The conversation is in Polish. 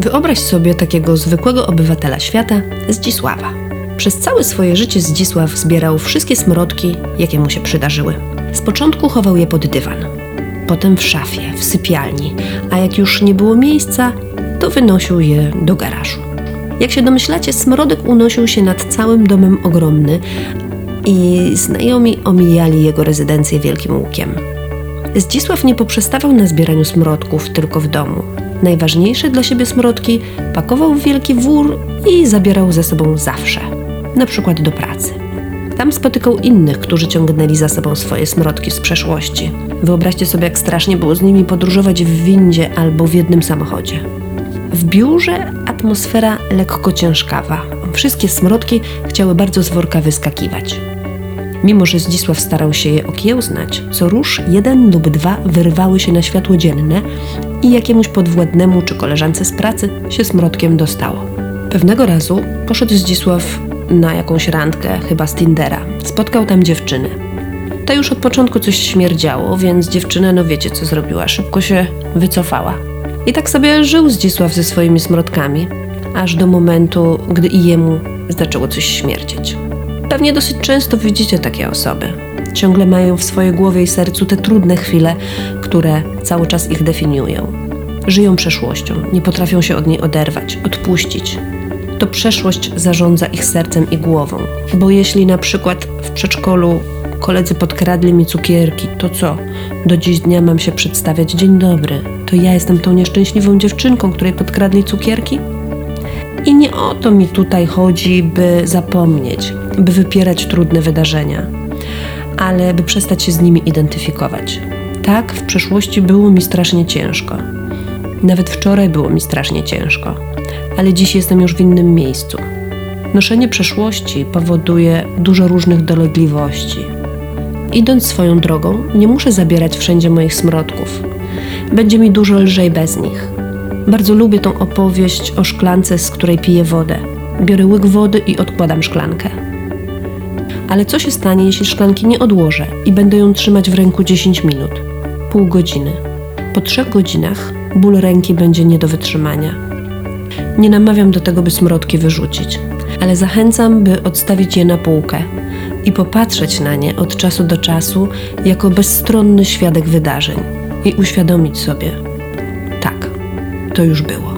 Wyobraź sobie takiego zwykłego obywatela świata, Zdzisława. Przez całe swoje życie Zdzisław zbierał wszystkie smrodki, jakie mu się przydarzyły. Z początku chował je pod dywan, potem w szafie, w sypialni, a jak już nie było miejsca, to wynosił je do garażu. Jak się domyślacie, smrodek unosił się nad całym domem ogromny i znajomi omijali jego rezydencję wielkim łukiem. Zdzisław nie poprzestawał na zbieraniu smrodków tylko w domu. Najważniejsze dla siebie smrodki pakował w wielki wór i zabierał ze sobą zawsze, na przykład do pracy. Tam spotykał innych, którzy ciągnęli za sobą swoje smrodki z przeszłości. Wyobraźcie sobie, jak strasznie było z nimi podróżować w windzie albo w jednym samochodzie. W biurze atmosfera lekko ciężkawa. Wszystkie smrodki chciały bardzo z worka wyskakiwać. Mimo że Zdzisław starał się je okiełznać, co rusz jeden lub dwa wyrwały się na światło dzienne i jakiemuś podwładnemu czy koleżance z pracy się smrodkiem dostało. Pewnego razu poszedł Zdzisław na jakąś randkę, chyba z Tindera. Spotkał tam dziewczynę. Ta już od początku coś śmierdziało, więc dziewczyna, no wiecie co zrobiła, szybko się wycofała. I tak sobie żył Zdzisław ze swoimi smrodkami, aż do momentu, gdy i jemu zaczęło coś śmierdzieć. Pewnie dosyć często widzicie takie osoby. Ciągle mają w swojej głowie i sercu te trudne chwile, które cały czas ich definiują. Żyją przeszłością, nie potrafią się od niej oderwać, odpuścić. To przeszłość zarządza ich sercem i głową. Bo jeśli na przykład w przedszkolu koledzy podkradli mi cukierki, to co? Do dziś dnia mam się przedstawiać: dzień dobry, to ja jestem tą nieszczęśliwą dziewczynką, której podkradli cukierki? I nie o to mi tutaj chodzi, by zapomnieć, by wypierać trudne wydarzenia, ale by przestać się z nimi identyfikować. Tak, w przeszłości było mi strasznie ciężko. Nawet wczoraj było mi strasznie ciężko, ale dziś jestem już w innym miejscu. Noszenie przeszłości powoduje dużo różnych dolegliwości. Idąc swoją drogą, nie muszę zabierać wszędzie moich smrodków. Będzie mi dużo lżej bez nich. Bardzo lubię tą opowieść o szklance, z której piję wodę. Biorę łyk wody i odkładam szklankę. Ale co się stanie, jeśli szklanki nie odłożę i będę ją trzymać w ręku 10 minut, pół godziny? Po 3 godzinach ból ręki będzie nie do wytrzymania. Nie namawiam do tego, by smrodki wyrzucić, ale zachęcam, by odstawić je na półkę i popatrzeć na nie od czasu do czasu jako bezstronny świadek wydarzeń i uświadomić sobie: tak, to już było.